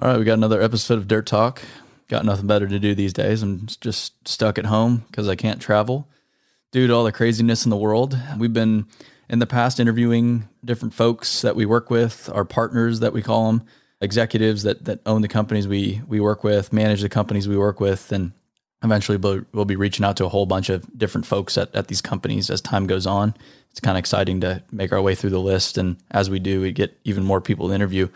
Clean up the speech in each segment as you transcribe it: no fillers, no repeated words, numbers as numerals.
All right, we got another episode of Dirt Talk. Got nothing better to do these days. I'm just stuck at home because I can't travel due to all the craziness in the world. We've been, in the past, interviewing different folks that we work with, our partners that we call them, executives that own the companies we work with, manage the companies we work with, and eventually we'll be reaching out to a whole bunch of different folks at these companies as time goes on. It's kind of exciting to make our way through the list, and as we do, we get even more people to interview.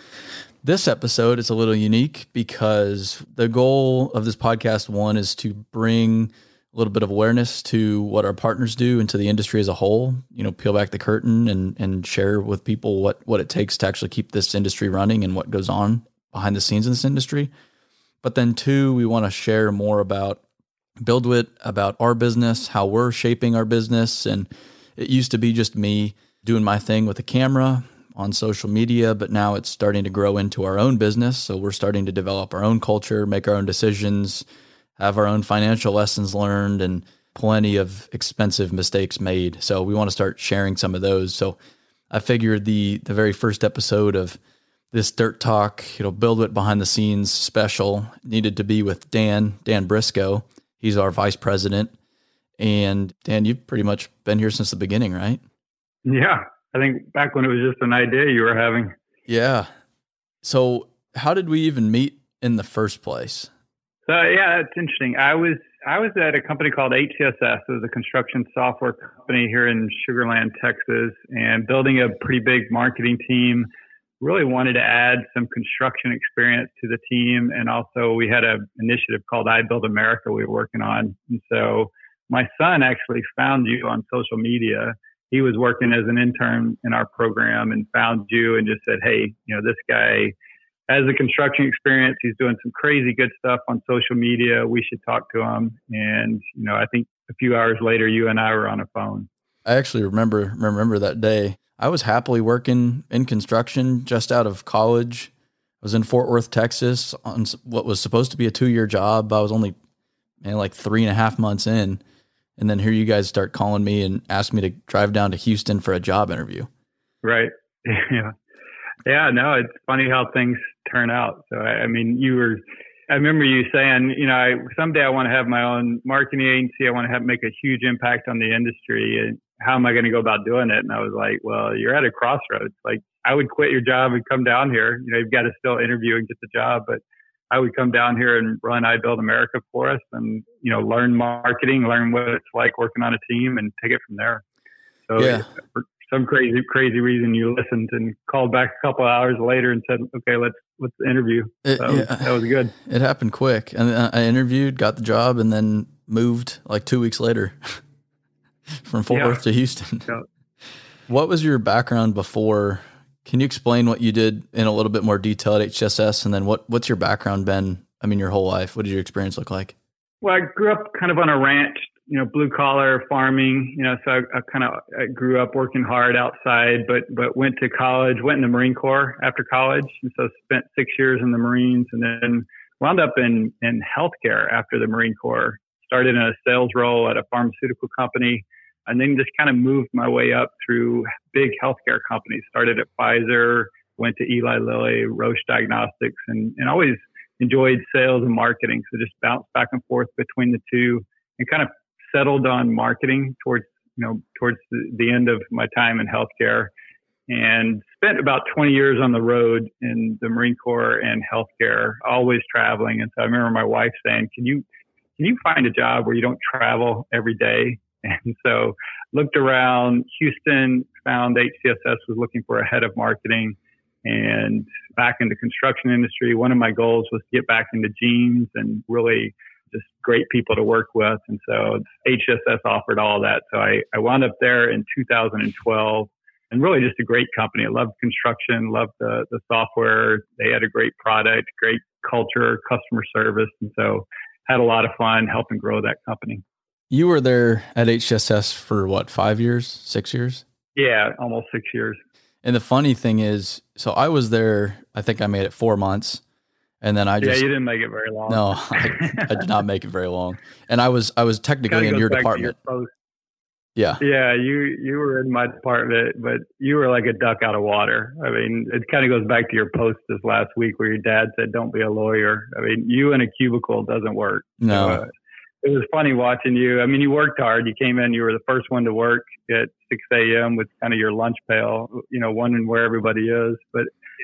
This episode is a little unique because the goal of this podcast, one, is to bring a little bit of awareness to what our partners do and to the industry as a whole, you know, peel back the curtain and share with people what it takes to actually keep this industry running and what goes on behind the scenes in this industry. But then two, we want to share more about BuildWitt, about our business, how we're shaping our business. And it used to be just me doing my thing with a camera on social media, but now it's starting to grow into our own business. So we're starting to develop our own culture, make our own decisions, have our own financial lessons learned, and plenty of expensive mistakes made. So we want to start sharing some of those. So I figured the very first episode of this Dirt Talk, you know, BuildWitt behind the scenes special needed to be with Dan Briscoe. He's our vice president. And Dan, you've pretty much been here since the beginning, right? Yeah. I think back when it was just an idea you were having. Yeah. So how did we even meet in the first place? So yeah, that's interesting. I was at a company called HCSS. It was a construction software company here in Sugar Land, Texas, and building a pretty big marketing team. Really wanted to add some construction experience to the team. And also we had an initiative called I Build America we were working on. And so my son actually found you on social media. He was working as an intern in our program and found you and just said, hey, you know, this guy has a construction experience. He's doing some crazy good stuff on social media. We should talk to him. And, you know, I think a few hours later, you and I were on a phone. I actually remember that day. I was happily working in construction just out of college. I was in Fort Worth, Texas on what was supposed to be a 2-year job. I was only like 3.5 months in. And then here you guys start calling me and ask me to drive down to Houston for a job interview. Right. Yeah. Yeah. No, it's funny how things turn out. So, I remember you saying, you know, someday I want to have my own marketing agency. I want to make a huge impact on the industry. And how am I going to go about doing it? And I was like, well, you're at a crossroads. Like, I would quit your job and come down here. You know, you've got to still interview and get the job, but I would come down here and run I Build America for us and, you know, learn marketing, learn what it's like working on a team and take it from there. So yeah. For some crazy reason, you listened and called back a couple of hours later and said, okay, let's interview. That was good. It happened quick. And I interviewed, got the job, and then moved like 2 weeks later from Fort Worth to Houston. Yeah. What was your background before? Can you explain what you did in a little bit more detail at HCSS? And then what's your background been? I mean, your whole life, what did your experience look like? Well, I grew up kind of on a ranch, you know, blue collar farming, you know, so I grew up working hard outside, but went to college, went in the Marine Corps after college. And so spent 6 years in the Marines and then wound up in healthcare after the Marine Corps, started in a sales role at a pharmaceutical company. And then just kind of moved my way up through big healthcare companies. Started at Pfizer, went to Eli Lilly, Roche Diagnostics, and always enjoyed sales and marketing. So just bounced back and forth between the two and kind of settled on marketing towards the end of my time in healthcare. And spent about 20 years on the road in the Marine Corps and healthcare, always traveling. And so I remember my wife saying, can you find a job where you don't travel every day? And so looked around Houston, found HCSS was looking for a head of marketing and back in the construction industry. One of my goals was to get back into jeans and really just great people to work with. And so HCSS offered all that. So I wound up there in 2012 and really just a great company. I loved construction, loved the software. They had a great product, great culture, customer service. And so had a lot of fun helping grow that company. You were there at HCSS for what, 5 years, 6 years? Yeah, almost 6 years. And the funny thing is, so I was there, I think I made it 4 months. And then you didn't make it very long. No, I did not make it very long. And I was technically in your department. Yeah. Yeah. You were in my department, but you were like a duck out of water. I mean, it kind of goes back to your post this last week where your dad said, don't be a lawyer. I mean, you in a cubicle doesn't work. No. It was funny watching you. I mean, you worked hard. You came in, you were the first one to work at 6 a.m. with kind of your lunch pail, you know, wondering where everybody is. But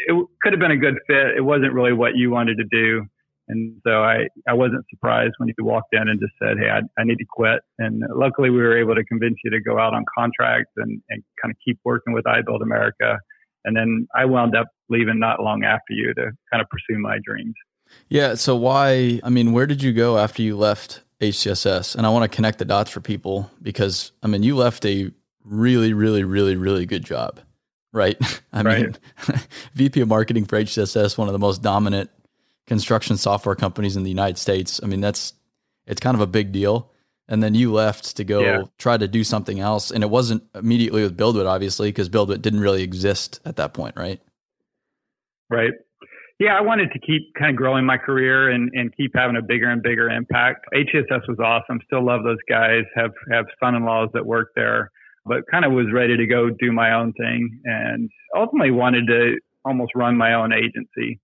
it could have been a good fit. It wasn't really what you wanted to do. And so I wasn't surprised when you walked in and just said, hey, I need to quit. And luckily, we were able to convince you to go out on contract and kind of keep working with I Build America. And then I wound up leaving not long after you to kind of pursue my dreams. Yeah. So where did you go after you left HCSS? And I want to connect the dots for people because, I mean, you left a really, really, really, really good job, right? I mean, VP of marketing for HCSS, one of the most dominant construction software companies in the United States. I mean, it's kind of a big deal. And then you left to go try to do something else. And it wasn't immediately with BuildWitt, obviously, because BuildWitt didn't really exist at that point, right? Right. Yeah, I wanted to keep kind of growing my career and keep having a bigger and bigger impact. HCSS was awesome. Still love those guys, have son-in-laws that work there, but kind of was ready to go do my own thing and ultimately wanted to almost run my own agency.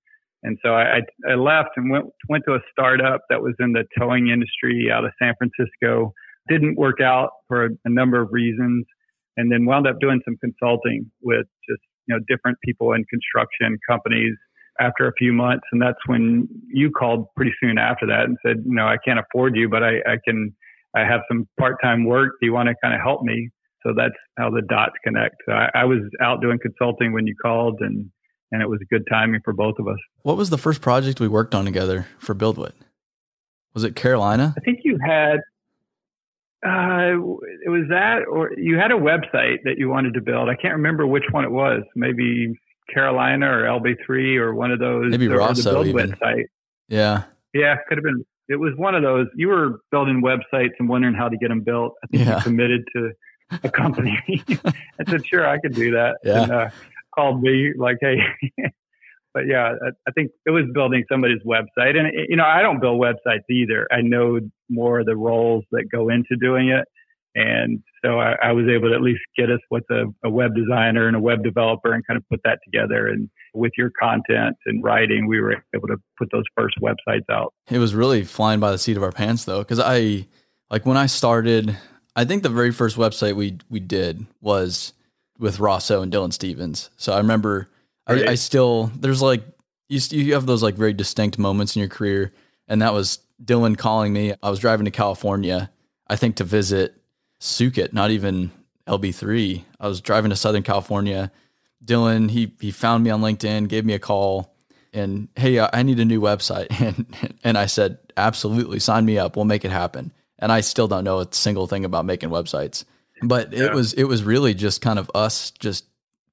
And so I left and went to a startup that was in the towing industry out of San Francisco. Didn't work out for a number of reasons, and then wound up doing some consulting with just, you know, different people in construction companies after a few months. And that's when you called pretty soon after that and said, you know, I can't afford you, but I have some part-time work. Do you want to kind of help me? So that's how the dots connect. So I was out doing consulting when you called, and it was good timing for both of us. What was the first project we worked on together for BuildWitt? Was it Carolina? I think you had, it was that, or you had a website that you wanted to build. I can't remember which one it was. Maybe Carolina or LB3 or one of those. Maybe Rosso the BuildWitt site. Yeah. Yeah, could have been. It was one of those. You were building websites and wondering how to get them built. I think you committed to a company. I said, sure, I could do that. Yeah. And, called me like, hey, but yeah, I think it was building somebody's website. And, you know, I don't build websites either. I know more of the roles that go into doing it. And so I was able to at least get us with a web designer and a web developer and kind of put that together. And with your content and writing, we were able to put those first websites out. It was really flying by the seat of our pants though. Cause when I started, I think the very first website we did was with Rosso and Dylan Stevens. So I remember I still, there's like, you have those like very distinct moments in your career. And that was Dylan calling me. I was driving to California, I think to visit Sukkot, not even LB3. I was driving to Southern California. Dylan, he found me on LinkedIn, gave me a call and, hey, I need a new website. And I said, absolutely, sign me up. We'll make it happen. And I still don't know a single thing about making websites. But it was really just kind of us just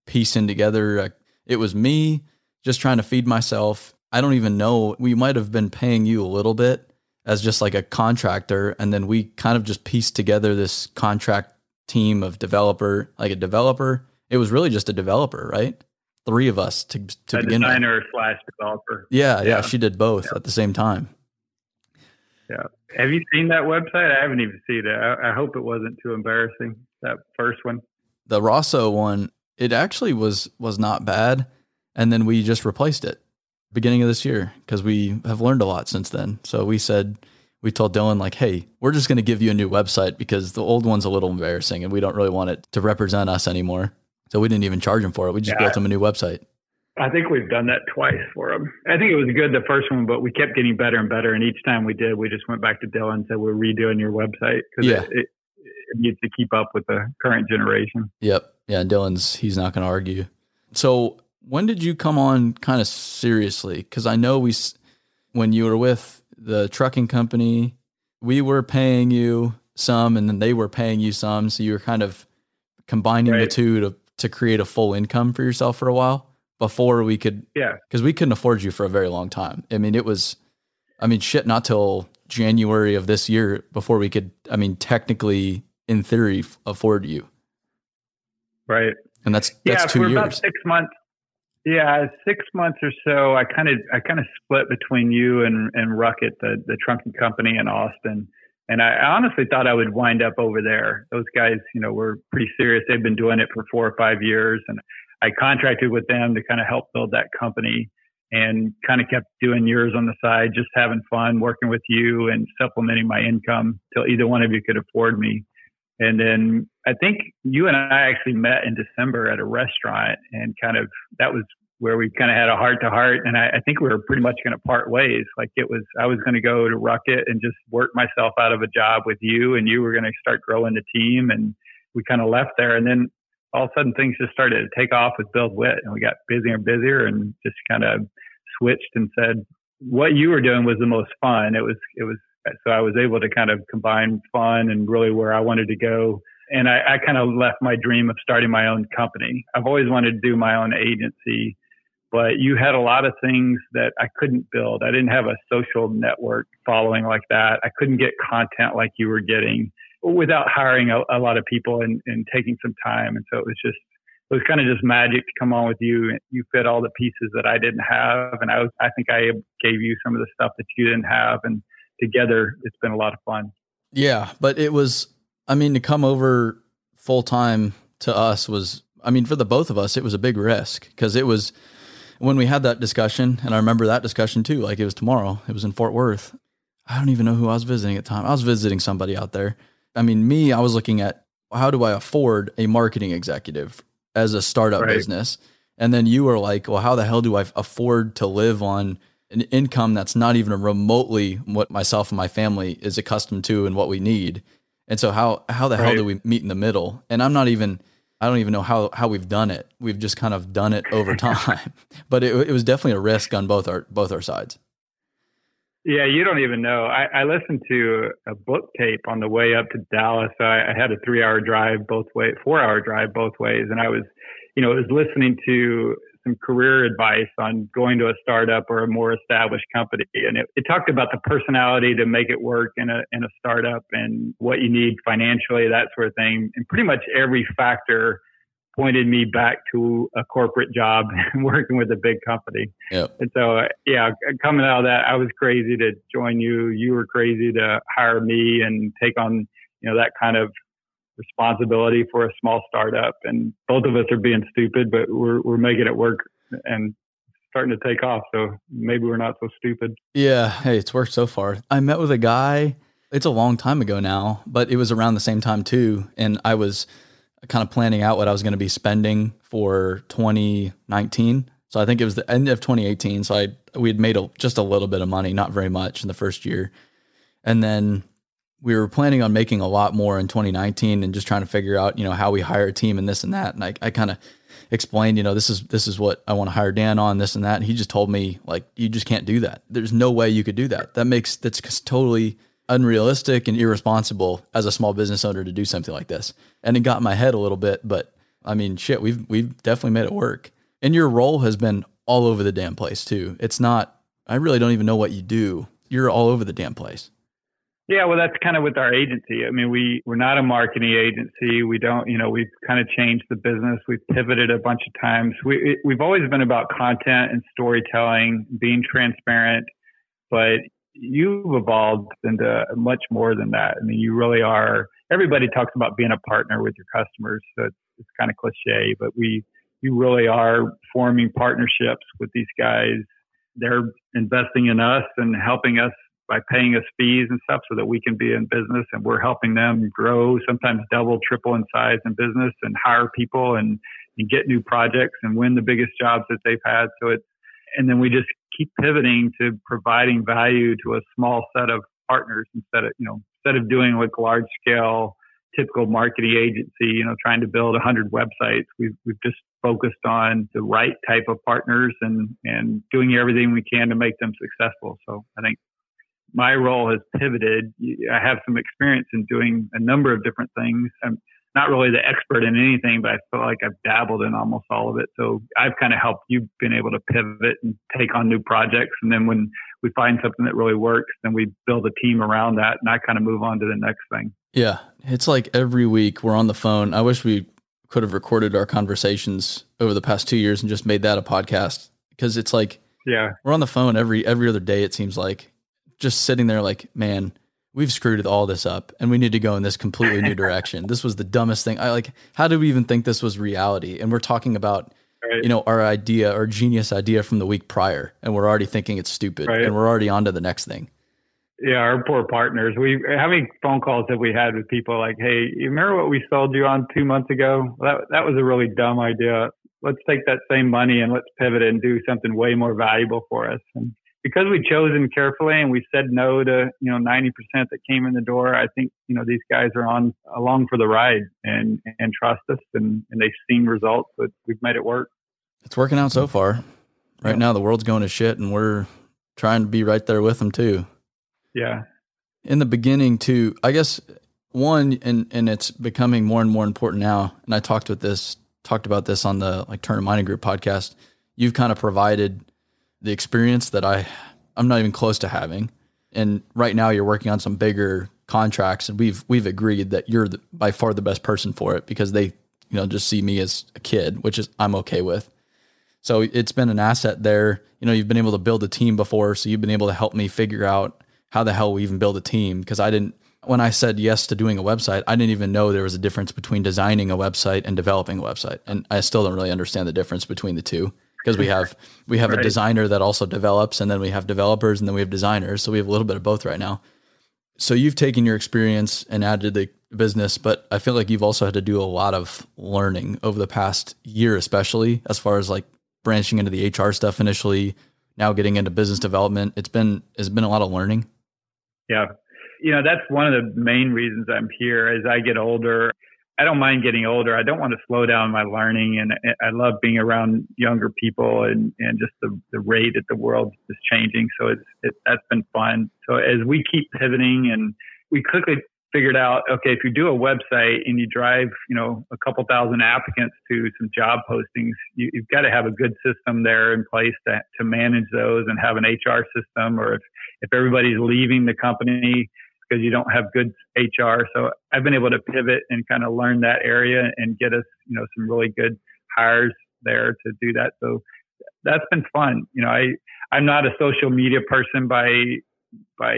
piecing together. It was me just trying to feed myself. I don't even know. We might have been paying you a little bit as just like a contractor. And then we kind of just pieced together this contract team of developer. It was really just a developer, right? Three of us to begin with. Designer/developer. Yeah. Yeah. She did both at the same time. Yeah. Have you seen that website? I haven't even seen it. I hope it wasn't too embarrassing, that first one. The Rosso one, it actually was not bad. And then we just replaced it beginning of this year because we have learned a lot since then. So we told Dylan like, hey, we're just going to give you a new website because the old one's a little embarrassing and we don't really want it to represent us anymore. So we didn't even charge him for it. We just built him a new website. I think we've done that twice for them. I think it was good the first one, but we kept getting better and better. And each time we did, we just went back to Dylan and said, we're redoing your website because it needs to keep up with the current generation. Yep. Yeah. Dylan's, he's not going to argue. So when did you come on kind of seriously? Because I know when you were with the trucking company, we were paying you some and then they were paying you some. So you were kind of combining the two to create a full income for yourself for a while. Before we could, because we couldn't afford you for a very long time. I mean, not till January of this year before we could, I mean, technically in theory afford you. Right. And that's 2 years. About 6 months. Yeah. 6 months or so. I kind of split between you and Ruckit, the trucking company in Austin. And I honestly thought I would wind up over there. Those guys, you know, were pretty serious. They've been doing it for 4 or 5 years. And I contracted with them to kind of help build that company and kind of kept doing yours on the side, just having fun working with you and supplementing my income till either one of you could afford me. And then I think you and I actually met in December at a restaurant, and kind of that was where we kind of had a heart to heart. And I think we were pretty much going to part ways. Like it was, I was going to go to Ruckit and just work myself out of a job with you, and you were going to start growing the team. And we kind of left there. And then all of a sudden things just started to take off with BuildWitt, and we got busier and busier and just kind of switched and said, what you were doing was the most fun. It was, so I was able to kind of combine fun and really where I wanted to go. And I kind of left my dream of starting my own company. I've always wanted to do my own agency. But you had a lot of things that I couldn't build. I didn't have a social network following like that. I couldn't get content like you were getting without hiring a lot of people and taking some time. And so it was kind of just magic to come on with you. You fit all the pieces that I didn't have. And I think I gave you some of the stuff that you didn't have. And together, it's been a lot of fun. Yeah. But it was, I mean, to come over full time to us was, I mean, for the both of us, it was a big risk because it was, when we had that discussion, and I remember that discussion too, like it was tomorrow, it was in Fort Worth. I don't even know who I was visiting at the time. I was visiting somebody out there. I mean, I was looking at how do I afford a marketing executive as a startup business? And then you were like, well, how the hell do I afford to live on an income that's not even remotely what myself and my family is accustomed to and what we need? And so how the hell do we meet in the middle? And I don't even know how we've done it. We've just kind of done it over time, but it was definitely a risk on both our sides. Yeah. You don't even know. I listened to a book tape on the way up to Dallas. I had a 4 hour drive both ways. And I was, you know, listening to some career advice on going to a startup or a more established company. And it talked about the personality to make it work in a startup and what you need financially, that sort of thing. And pretty much every factor pointed me back to a corporate job and working with a big company. Yep. And so, yeah, coming out of that, I was crazy to join you. You were crazy to hire me and take on, you know, that kind of responsibility for a small startup, and both of us are being stupid, but we're making it work and starting to take off. So maybe we're not so stupid. Yeah. Hey, it's worked so far. I met with a guy, it's a long time ago now, but it was around the same time too. And I was kind of planning out what I was going to be spending for 2019. So I think it was the end of 2018. So we had made just a little bit of money, not very much in the first year. And then we were planning on making a lot more in 2019 and just trying to figure out, you know, how we hire a team and this and that. And I kind of explained, you know, this is what I want to hire Dan on, this and that. And he just told me, like, you just can't do that. There's no way you could do that. That's totally unrealistic and irresponsible as a small business owner to do something like this. And it got in my head a little bit, but I mean, shit, we've definitely made it work. And your role has been all over the damn place too. I really don't even know what you do. You're all over the damn place. Yeah, well, that's kind of with our agency. I mean, we're not a marketing agency. We don't, you know, we've kind of changed the business. We've pivoted a bunch of times. We've always been about content and storytelling, being transparent, but you've evolved into much more than that. I mean, you really are. Everybody talks about being a partner with your customers, so it's kind of cliche, but you really are forming partnerships with these guys. They're investing in us and helping us by paying us fees and stuff so that we can be in business, and we're helping them grow, sometimes double, triple in size in business, and hire people and get new projects and win the biggest jobs that they've had. So and then we just keep pivoting to providing value to a small set of partners instead of doing like large scale, typical marketing agency, you know, trying to build 100 websites. We've just focused on the right type of partners and doing everything we can to make them successful. So I think my role has pivoted. I have some experience in doing a number of different things. I'm not really the expert in anything, but I feel like I've dabbled in almost all of it. So I've kind of helped you been able to pivot and take on new projects. And then when we find something that really works, then we build a team around that, and I kind of move on to the next thing. Yeah. It's like every week we're on the phone. I wish we could have recorded our conversations over the past 2 years and just made that a podcast, because it's like, yeah, we're on the phone every other day, it seems like. Just sitting there like, man, we've screwed all this up and we need to go in this completely new direction. This was the dumbest thing. How did we even think this was reality? And we're talking about, right, you know, our idea, our genius idea from the week prior, and we're already thinking it's stupid, right, and we're already on to the next thing. Yeah, our poor partners. How many phone calls have we had with people like, hey, you remember what we sold you on 2 months ago? That was a really dumb idea. Let's take that same money and let's pivot it and do something way more valuable for us. And because we chose them carefully and we said no to, 90% that came in the door, I think, these guys are along for the ride and trust us and they've seen results, but we've made it work. It's working out so far. Right now, the world's going to shit and we're trying to be right there with them too. Yeah. In the beginning too, I guess one, and it's becoming more and more important now. And I talked about this on the Turner Mining Group podcast. You've kind of provided the experience that I'm not even close to having. And right now you're working on some bigger contracts, and we've agreed that you're by far the best person for it, because they, just see me as a kid, which is I'm okay with. So it's been an asset there. You've been able to build a team before, so you've been able to help me figure out how the hell we even build a team. Because when I said yes to doing a website, I didn't even know there was a difference between designing a website and developing a website. And I still don't really understand the difference between the two, because we have a designer that also develops, and then we have developers, and then we have designers. So we have a little bit of both right now. So you've taken your experience and added to the business, but I feel like you've also had to do a lot of learning over the past year, especially as far as branching into the HR stuff initially, now getting into business development. It's been a lot of learning. Yeah. That's one of the main reasons I'm here. As I get older, I don't mind getting older. I don't want to slow down my learning. And I love being around younger people and just the rate that the world is changing. So that's been fun. So as we keep pivoting, and we quickly figured out, okay, if you do a website and you drive, a couple thousand applicants to some job postings, you've got to have a good system there in place to manage those, and have an HR system. Or if everybody's leaving the company because you don't have good HR. So I've been able to pivot and kind of learn that area and get us, some really good hires there to do that. So that's been fun. I'm not a social media person by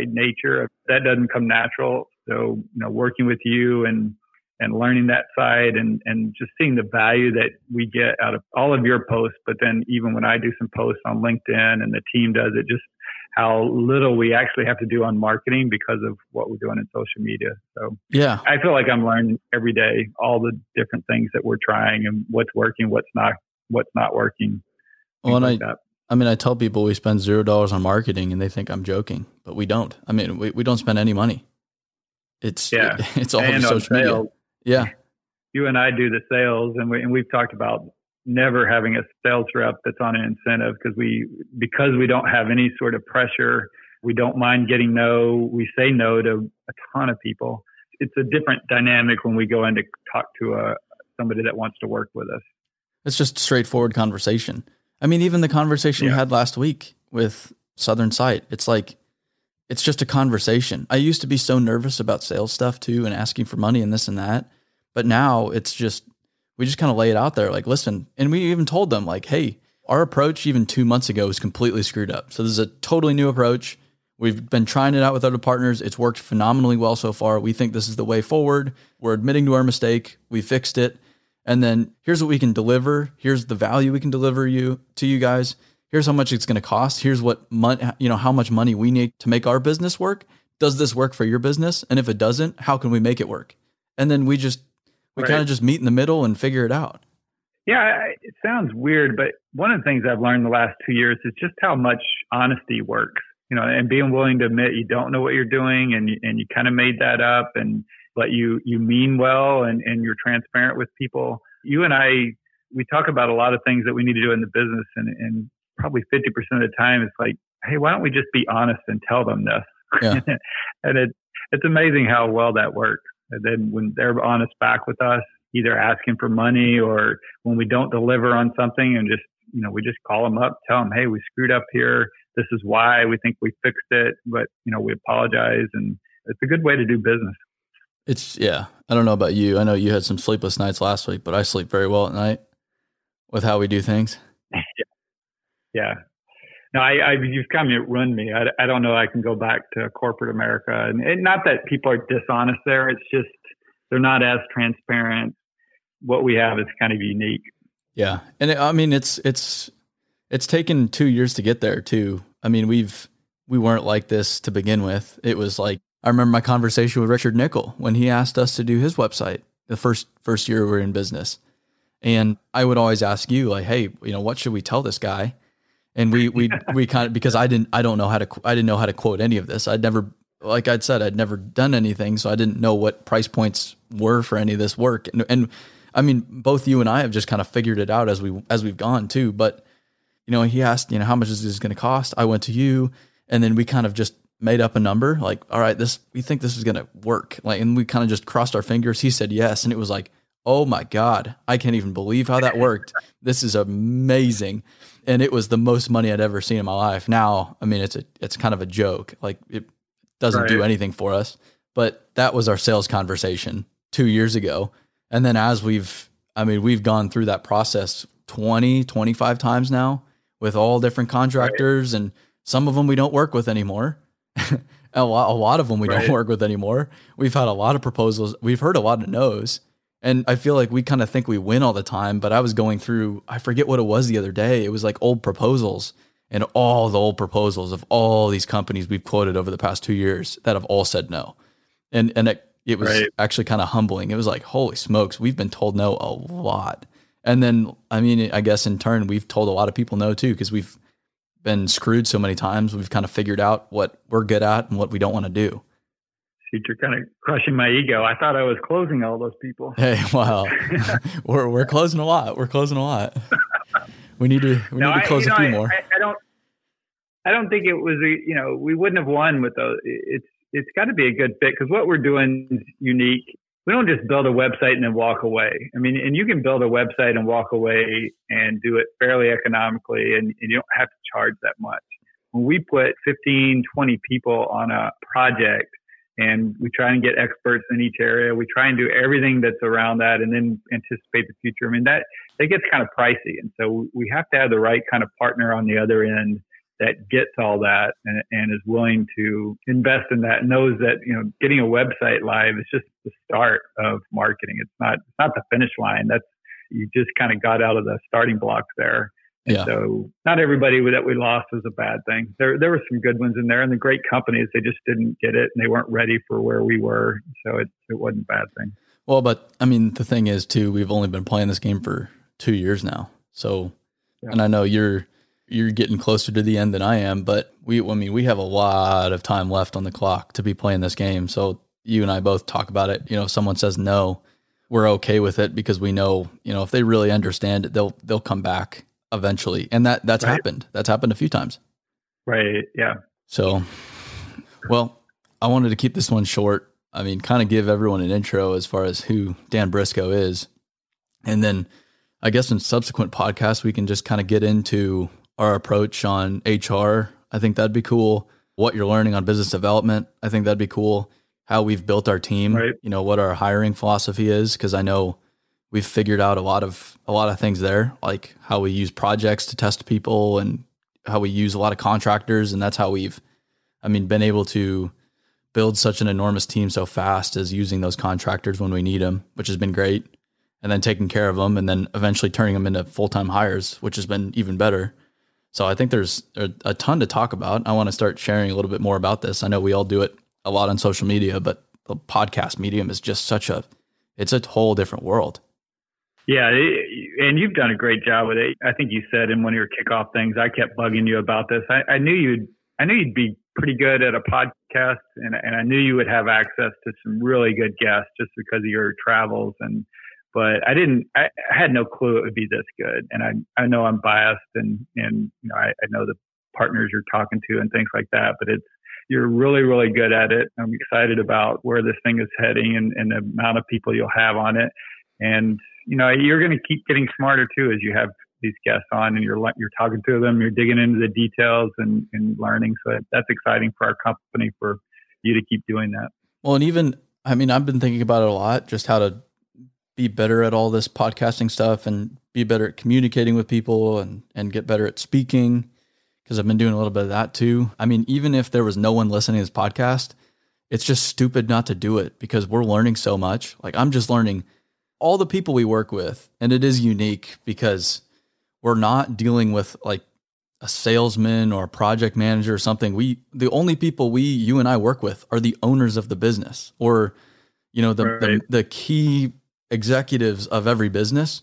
nature. That doesn't come natural. So, working with you and learning that side and just seeing the value that we get out of all of your posts. But then even when I do some posts on LinkedIn and the team does it, just how little we actually have to do on marketing because of what we're doing in social media. So yeah, I feel like I'm learning every day, all the different things that we're trying and what's working, what's not working. Well, and I tell people we spend $0 on marketing and they think I'm joking, but we don't. I mean, we don't spend any money. It's all over social media. Yeah. You and I do the sales, and we've talked about never having a sales rep that's on an incentive, because we don't have any sort of pressure. We don't mind getting no. We say no to a ton of people. It's a different dynamic when we go in to talk to somebody that wants to work with us. It's just straightforward conversation. I mean, even the conversation we had last week with Southern Sight, it's just a conversation. I used to be so nervous about sales stuff too, and asking for money and this and that. But now it's just, we just kind of lay it out there. Listen, and we even told them hey, our approach even 2 months ago was completely screwed up. So this is a totally new approach. We've been trying it out with other partners. It's worked phenomenally well so far. We think this is the way forward. We're admitting to our mistake. We fixed it. And then here's what we can deliver. Here's the value we can deliver to you guys. Here's how much it's going to cost. Here's what how much money we need to make our business work. Does this work for your business? And if it doesn't, how can we make it work? And then we kind of just meet in the middle and figure it out. Yeah, it sounds weird, but one of the things I've learned the last 2 years is just how much honesty works, and being willing to admit you don't know what you're doing and you kind of made that up, and but you mean well and you're transparent with people. You and I, we talk about a lot of things that we need to do in the business, and probably 50% of the time it's hey, why don't we just be honest and tell them this? Yeah. And it's amazing how well that works. And then when they're honest back with us, either asking for money or when we don't deliver on something, and just, we just call them up, tell them, hey, we screwed up here. This is why we think we fixed it, but we apologize. And it's a good way to do business. I don't know about you. I know you had some sleepless nights last week, but I sleep very well at night with how we do things. Yeah. No, you've kind of run me. I don't know. I can go back to corporate America, and not that people are dishonest there. It's just they're not as transparent. What we have is kind of unique. Yeah, and I mean it's taken 2 years to get there too. I mean we weren't like this to begin with. It was like I remember my conversation with Richard Nickel when he asked us to do his website the first year we were in business, and I would always ask you like, hey, you know, what should we tell this guy? And we kind of, because I didn't know how to quote any of this. I'd never, like I'd said, I'd never done anything. So I didn't know what price points were for any of this work. And I mean, both you and I have just kind of figured it out as we've gone too. But, you know, he asked, you know, how much is this going to cost? I went to you, and then we kind of just made up a number like, all right, we think this is going to work. Like, and we kind of just crossed our fingers. He said yes. And it was like, oh my God, I can't even believe how that worked. This is amazing. And it was the most money I'd ever seen in my life. Now, I mean, it's kind of a joke. Like it doesn't right. do anything for us, but that was our sales conversation 2 years ago. And then as we've gone through that process 20, 25 times now with all different contractors, right. and some of them we don't work with anymore. a lot of them we right. don't work with anymore. We've had a lot of proposals. We've heard a lot of no's. And I feel like we kind of think we win all the time, but I was going through, I forget what it was the other day. It was like old proposals, and all the old proposals of all these companies we've quoted over the past 2 years that have all said no. And it was right. actually kind of humbling. It was like, holy smokes, we've been told no a lot. And then, I mean, I guess in turn, we've told a lot of people no too, because we've been screwed so many times. We've kind of figured out what we're good at and what we don't want to do. You're kind of crushing my ego. I thought I was closing all those people. Hey, wow. We're closing a lot. We're closing a lot. We need to close a few more. I don't think it was, we wouldn't have won with those. It's got to be a good fit, because what we're doing is unique. We don't just build a website and then walk away. I mean, and you can build a website and walk away and do it fairly economically, and you don't have to charge that much. When we put 15, 20 people on a project, and we try and get experts in each area. We try and do everything that's around that and then anticipate the future. I mean, that gets kind of pricey. And so we have to have the right kind of partner on the other end that gets all that and is willing to invest in that, knows that, getting a website live is just the start of marketing. It's not the finish line. You just kind of got out of the starting blocks there. And yeah. So not everybody that we lost was a bad thing. There were some good ones in there, and the great companies, they just didn't get it, and they weren't ready for where we were. So it wasn't a bad thing. Well, but I mean, the thing is too, we've only been playing this game for 2 years now. So, yeah. And I know you're getting closer to the end than I am, but we have a lot of time left on the clock to be playing this game. So you and I both talk about it. If someone says no, we're okay with it, because we know, if they really understand it, they'll come back eventually. And that's right. happened. That's happened a few times. Right. Yeah. So, well, I wanted to keep this one short. I mean, kind of give everyone an intro as far as who Dan Briscoe is. And then I guess in subsequent podcasts, we can just kind of get into our approach on HR. I think that'd be cool. What you're learning on business development. I think that'd be cool. How we've built our team, right. What our hiring philosophy is. 'Cause I know we've figured out a lot of things there, like how we use projects to test people and how we use a lot of contractors. And that's how we've, been able to build such an enormous team so fast, as using those contractors when we need them, which has been great. And then taking care of them, and then eventually turning them into full-time hires, which has been even better. So I think there's a ton to talk about. I want to start sharing a little bit more about this. I know we all do it a lot on social media, but the podcast medium is just it's a whole different world. Yeah, and you've done a great job with it. I think you said in one of your kickoff things, I kept bugging you about this. I knew you'd be pretty good at a podcast, and I knew you would have access to some really good guests just because of your travels. But I had no clue it would be this good. And I know I'm biased, and I know the partners you're talking to and things like that. But you're really, really good at it. I'm excited about where this thing is heading and the amount of people you'll have on it. And you're going to keep getting smarter too, as you have these guests on, and you're talking to them, you're digging into the details and learning. So that's exciting for our company, for you to keep doing that. Well, and even, I've been thinking about it a lot, just how to be better at all this podcasting stuff and be better at communicating with people and get better at speaking, because I've been doing a little bit of that too. I mean, even if there was no one listening to this podcast, it's just stupid not to do it because we're learning so much. Like I'm just learning all the people we work with, and it is unique because we're not dealing with like a salesman or a project manager or something. The only people you and I work with are the owners of the business or, you know, the key executives of every business.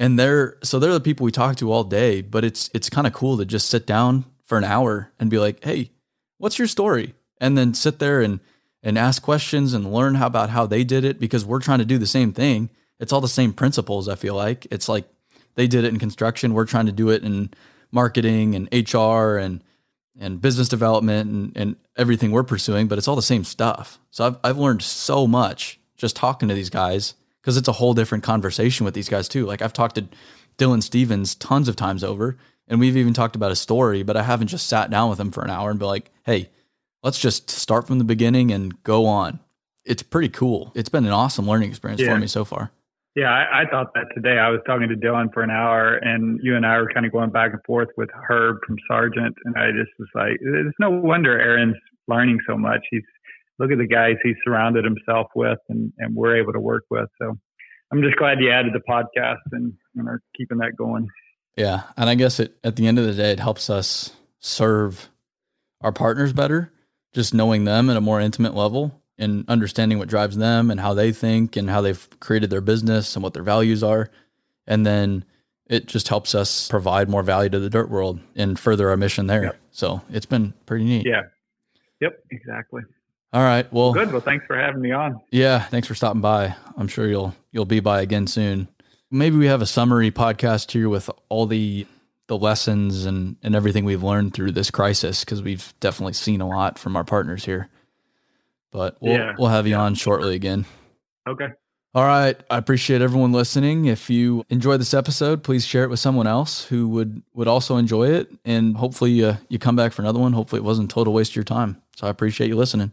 And they're the people we talk to all day, but it's kind of cool to just sit down for an hour and be like, hey, what's your story? And then sit there and ask questions and learn about how they did it because we're trying to do the same thing. It's all the same principles. I feel like it's like they did it in construction. We're trying to do it in marketing and HR and business development and everything we're pursuing, but it's all the same stuff. So I've learned so much just talking to these guys because it's a whole different conversation with these guys too. Like I've talked to Dylan Stevens tons of times over and we've even talked about his story, but I haven't just sat down with him for an hour and be like, hey, let's just start from the beginning and go on. It's pretty cool. It's been an awesome learning experience for me so far. Yeah, I thought that today. I was talking to Dylan for an hour and you and I were kind of going back and forth with Herb from Sargent. And I just was like, it's no wonder Aaron's learning so much. Look at the guys he's surrounded himself with and we're able to work with. So I'm just glad you added the podcast and are keeping that going. Yeah. And I guess at the end of the day, it helps us serve our partners better. Just knowing them at a more intimate level and understanding what drives them and how they think and how they've created their business and what their values are. And then it just helps us provide more value to the dirt world and further our mission there. Yep. So it's been pretty neat. Yeah. Yep, exactly. All right. Well, good. Well, thanks for having me on. Yeah. Thanks for stopping by. I'm sure you'll be by again soon. Maybe we have a summary podcast here with all the lessons and everything we've learned through this crisis, because we've definitely seen a lot from our partners here. But we'll have you on shortly again. Okay. All right. I appreciate everyone listening. If you enjoy this episode, please share it with someone else who would also enjoy it. And hopefully you come back for another one. Hopefully it wasn't a total waste of your time. So I appreciate you listening.